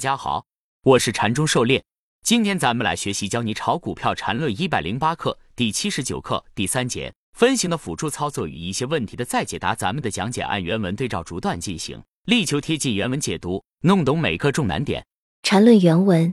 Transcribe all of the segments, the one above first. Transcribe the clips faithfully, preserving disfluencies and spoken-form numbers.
大家好，我是禅中狩猎，今天咱们来学习教你炒股票禅论一百零八课第七十九课第三节分型的辅助操作与一些问题的再解答。咱们的讲解按原文对照逐段进行，力求贴近原文解读，弄懂每个重难点。禅论原文，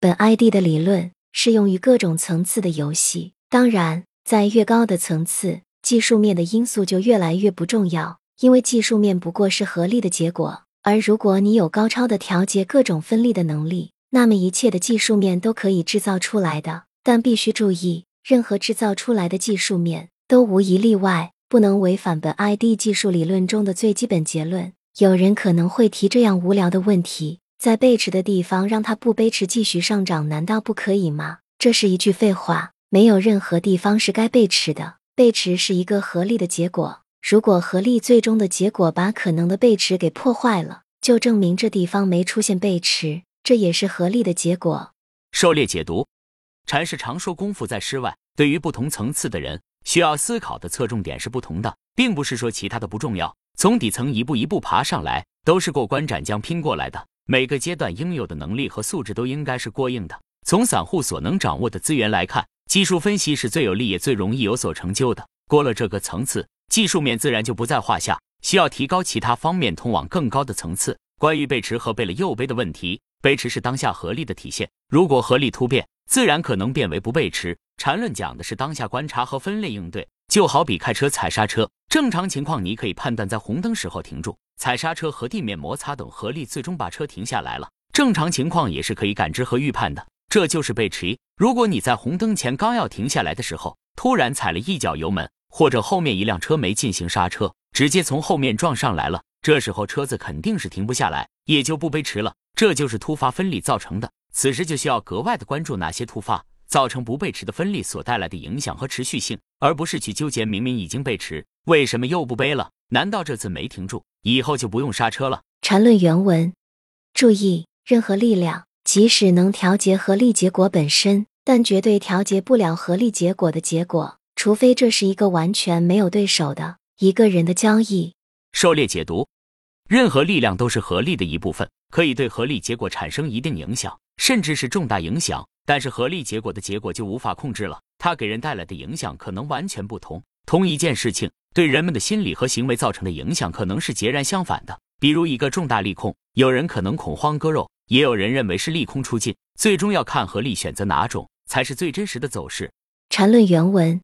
本 I D 的理论适用于各种层次的游戏，当然在越高的层次，技术面的因素就越来越不重要，因为技术面不过是合力的结果，而如果你有高超的调节各种分力的能力，那么一切的技术面都可以制造出来的。但必须注意，任何制造出来的技术面都无一例外不能违反本 I D 技术理论中的最基本结论。有人可能会提这样无聊的问题，在背驰的地方让它不背驰继续上涨难道不可以吗？这是一句废话，没有任何地方是该背驰的，背驰是一个合力的结果，如果合力最终的结果把可能的背驰给破坏了，就证明这地方没出现背驰，这也是合力的结果。狩猎解读，禅师常说功夫在诗外，对于不同层次的人，需要思考的侧重点是不同的，并不是说其他的不重要，从底层一步一步爬上来都是过关斩将拼过来的，每个阶段应有的能力和素质都应该是过硬的。从散户所能掌握的资源来看，技术分析是最有利也最容易有所成就的，过了这个层次，技术面自然就不在话下，需要提高其他方面通往更高的层次。关于背驰和背了又背的问题，背驰是当下合力的体现，如果合力突变，自然可能变为不背驰。禅论讲的是当下观察和分类应对，就好比开车踩刹车，正常情况你可以判断在红灯时候停住，踩刹车和地面摩擦等合力最终把车停下来了，正常情况也是可以感知和预判的，这就是背驰。如果你在红灯前刚要停下来的时候，突然踩了一脚油门，或者后面一辆车没进行刹车，直接从后面撞上来了，这时候车子肯定是停不下来，也就不背驰了，这就是突发分力造成的。此时就需要格外的关注那些突发造成不背驰的分力所带来的影响和持续性，而不是去纠结明明已经背驰，为什么又不背了？难道这次没停住，以后就不用刹车了？禅论原文，注意，任何力量即使能调节合力结果本身，但绝对调节不了合力结果的结果，除非这是一个完全没有对手的一个人的交易。狩猎解读，任何力量都是合力的一部分，可以对合力结果产生一定影响，甚至是重大影响，但是合力结果的结果就无法控制了，它给人带来的影响可能完全不同，同一件事情对人们的心理和行为造成的影响可能是截然相反的。比如一个重大利空，有人可能恐慌割肉，也有人认为是利空出尽，最终要看合力选择哪种才是最真实的走势。禅论原文，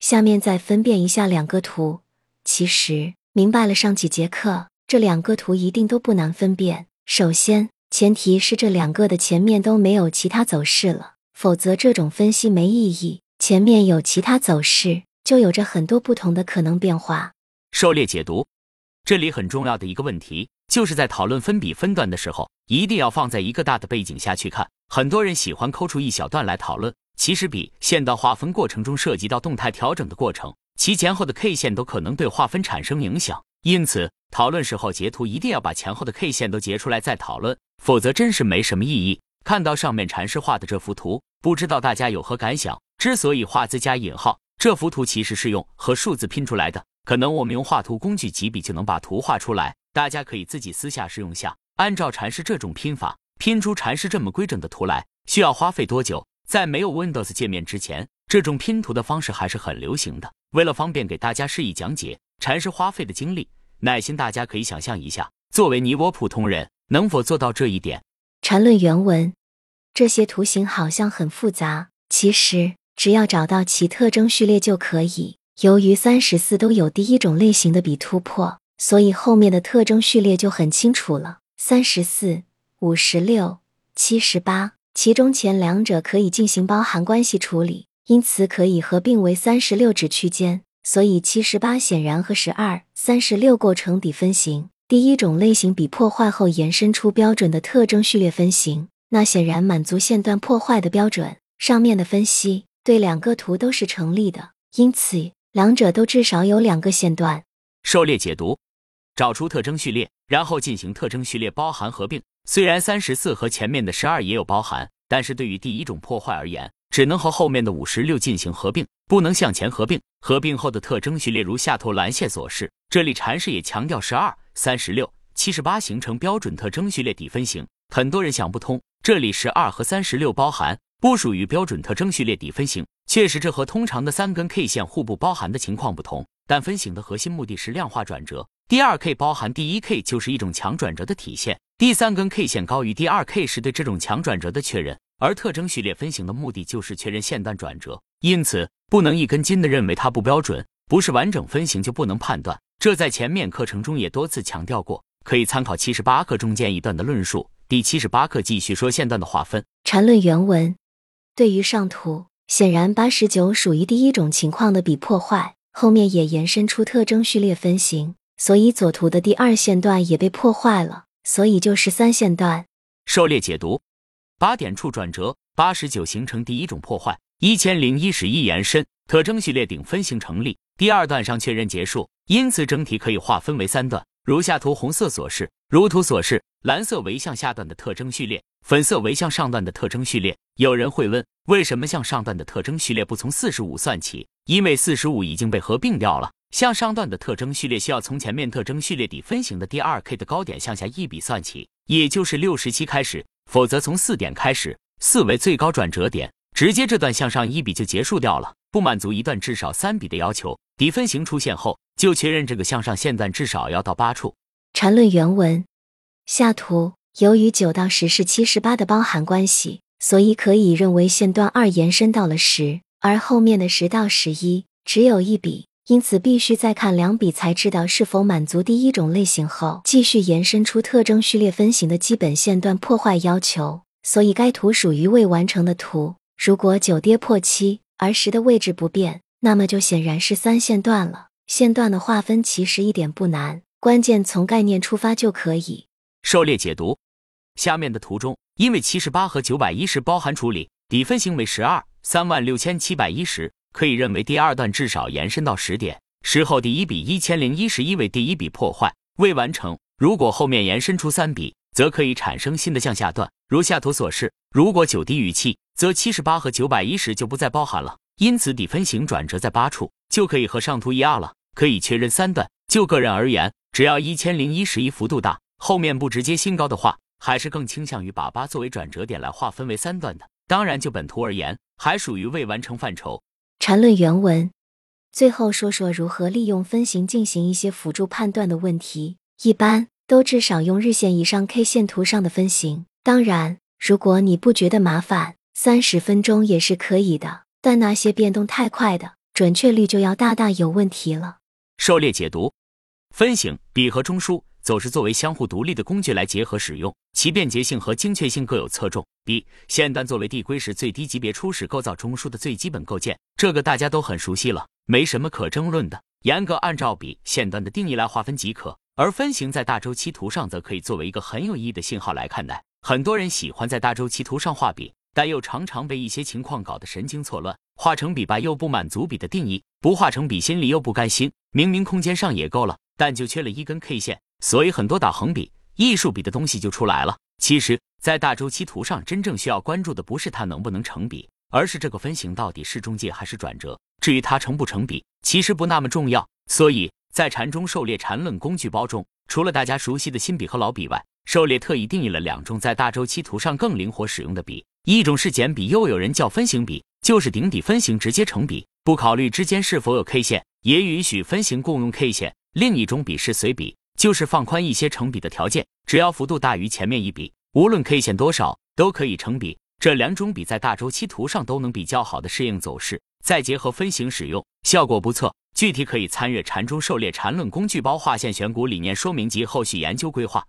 下面再分辨一下两个图，其实明白了上几节课，这两个图一定都不难分辨。首先前提是这两个的前面都没有其他走势了，否则这种分析没意义，前面有其他走势就有着很多不同的可能变化。狩猎解读，这里很重要的一个问题就是在讨论分比分段的时候，一定要放在一个大的背景下去看，很多人喜欢抠出一小段来讨论，其实比线道划分过程中涉及到动态调整的过程，其前后的 K 线都可能对划分产生影响，因此讨论时候截图一定要把前后的 K 线都截出来再讨论，否则真是没什么意义。看到上面禅师画的这幅图，不知道大家有何感想？之所以画字加引号，这幅图其实是用和数字拼出来的，可能我们用画图工具几笔就能把图画出来，大家可以自己私下试用下，按照禅师这种拼法拼出禅师这么规整的图来需要花费多久？在没有 Windows 界面之前，这种拼图的方式还是很流行的，为了方便给大家释义讲解，禅师花费的精力耐心，大家可以想象一下，作为你我普通人能否做到这一点。禅论原文，这些图形好像很复杂，其实只要找到其特征序列就可以，由于三十四都有第一种类型的比突破，所以后面的特征序列就很清楚了，三十四 五十六 七十八，其中前两者可以进行包含关系处理，因此可以合并为三十六指区间，所以七十八显然和十二 三十六构成底分型。第一种类型比破坏后延伸出标准的特征序列分型，那显然满足线段破坏的标准。上面的分析对两个图都是成立的，因此两者都至少有两个线段。狩猎解读，找出特征序列，然后进行特征序列包含合并。虽然三十四和前面的十二也有包含，但是对于第一种破坏而言，只能和后面的五十六进行合并，不能向前合并。合并后的特征序列如下头蓝线所示。这里禅师也强调 十二 三十六 七十八 形成标准特征序列底分型，很多人想不通，这里十二和三十六包含，不属于标准特征序列底分型。确实，这和通常的三根 K 线互不包含的情况不同，但分型的核心目的是量化转折。第二 K 包含第一 K 就是一种强转折的体现，第三根 K 线高于第二 K 是对这种强转折的确认，而特征序列分型的目的就是确认线段转折，因此不能一根筋的认为它不标准，不是完整分型就不能判断。这在前面课程中也多次强调过，可以参考七十八课中间一段的论述。第七十八课继续说线段的划分。缠论原文。对于上图，显然八十九属于第一种情况的比破坏，后面也延伸出特征序列分型。所以左图的第二线段也被破坏了，所以就十三线段。狩猎解读。八点处转折，八十九形成第一种破坏，一千零一十一延伸，特征序列顶分型成立，第二段上确认结束，因此整体可以划分为三段，如下图红色所示，如图所示，蓝色为向下段的特征序列，粉色为向上段的特征序列。有人会问，为什么向上段的特征序列不从四十五算起？因为四十五已经被合并掉了。向上段的特征序列需要从前面特征序列底分型的第二 K 的高点向下一笔算起，也就是六十七开始，否则从四点开始，四为最高转折点，直接这段向上一笔就结束掉了，不满足一段至少三笔的要求。底分型出现后，就确认这个向上线段至少要到八处。缠论原文。下图，由于九到十是七十八的包含关系，所以可以认为线段二延伸到了十，而后面的十到十一只有一笔。因此必须再看两笔才知道是否满足第一种类型后继续延伸出特征序列分型的基本线段破坏要求，所以该图属于未完成的图。如果九跌破七而十的位置不变，那么就显然是三线段了。线段的划分其实一点不难，关键从概念出发就可以。狩猎解读。下面的图中，因为七十八和九百一十包含处理，底分型为十二 三万六千七百一十，可以认为第二段至少延伸到十点，十后第一笔一千零一十一为第一笔破坏，未完成。如果后面延伸出三笔，则可以产生新的向下段，如下图所示。如果九低于七，则七十八和九百一十就不再包含了，因此底分型转折在八处，就可以和上图一样了，可以确认三段。就个人而言，只要一千零一十一幅度大，后面不直接新高的话，还是更倾向于把八作为转折点来划分为三段的。当然就本图而言，还属于未完成范畴。缠论原文。最后说说如何利用分型进行一些辅助判断的问题，一般都至少用日线以上 K 线图上的分型，当然如果你不觉得麻烦，三十分钟也是可以的，但那些变动太快的，准确率就要大大有问题了。狩猎解读。分型、比和中枢走势作为相互独立的工具来结合使用，其便捷性和精确性各有侧重。比线段作为递归时最低级别初始构造中枢的最基本构建，这个大家都很熟悉了，没什么可争论的，严格按照比线段的定义来划分即可。而分型在大周期图上则可以作为一个很有意义的信号来看待，很多人喜欢在大周期图上画比，但又常常被一些情况搞得神经错乱，画成比吧又不满足比的定义，不画成比心里又不甘心，明明空间上也够了，但就缺了一根 K 线，所以很多打横比、艺术比的东西就出来了。其实在大周期图上真正需要关注的不是它能不能成比，而是这个分型到底是中介还是转折，至于它成不成比其实不那么重要。所以在缠中狩猎缠论工具包中，除了大家熟悉的新比和老比外，狩猎特意定义了两种在大周期图上更灵活使用的比，一种是简比，又有人叫分型比，就是顶底分型直接成比，不考虑之间是否有 K 线，也允许分型共用 K 线。另一种比是随比，就是放宽一些成比的条件，只要幅度大于前面一笔，无论 K 线多少都可以成比。这两种比在大周期图上都能比较好的适应走势，再结合分型使用，效果不错。具体可以参阅缠中狩猎缠论工具包划线选股理念说明及后续研究规划。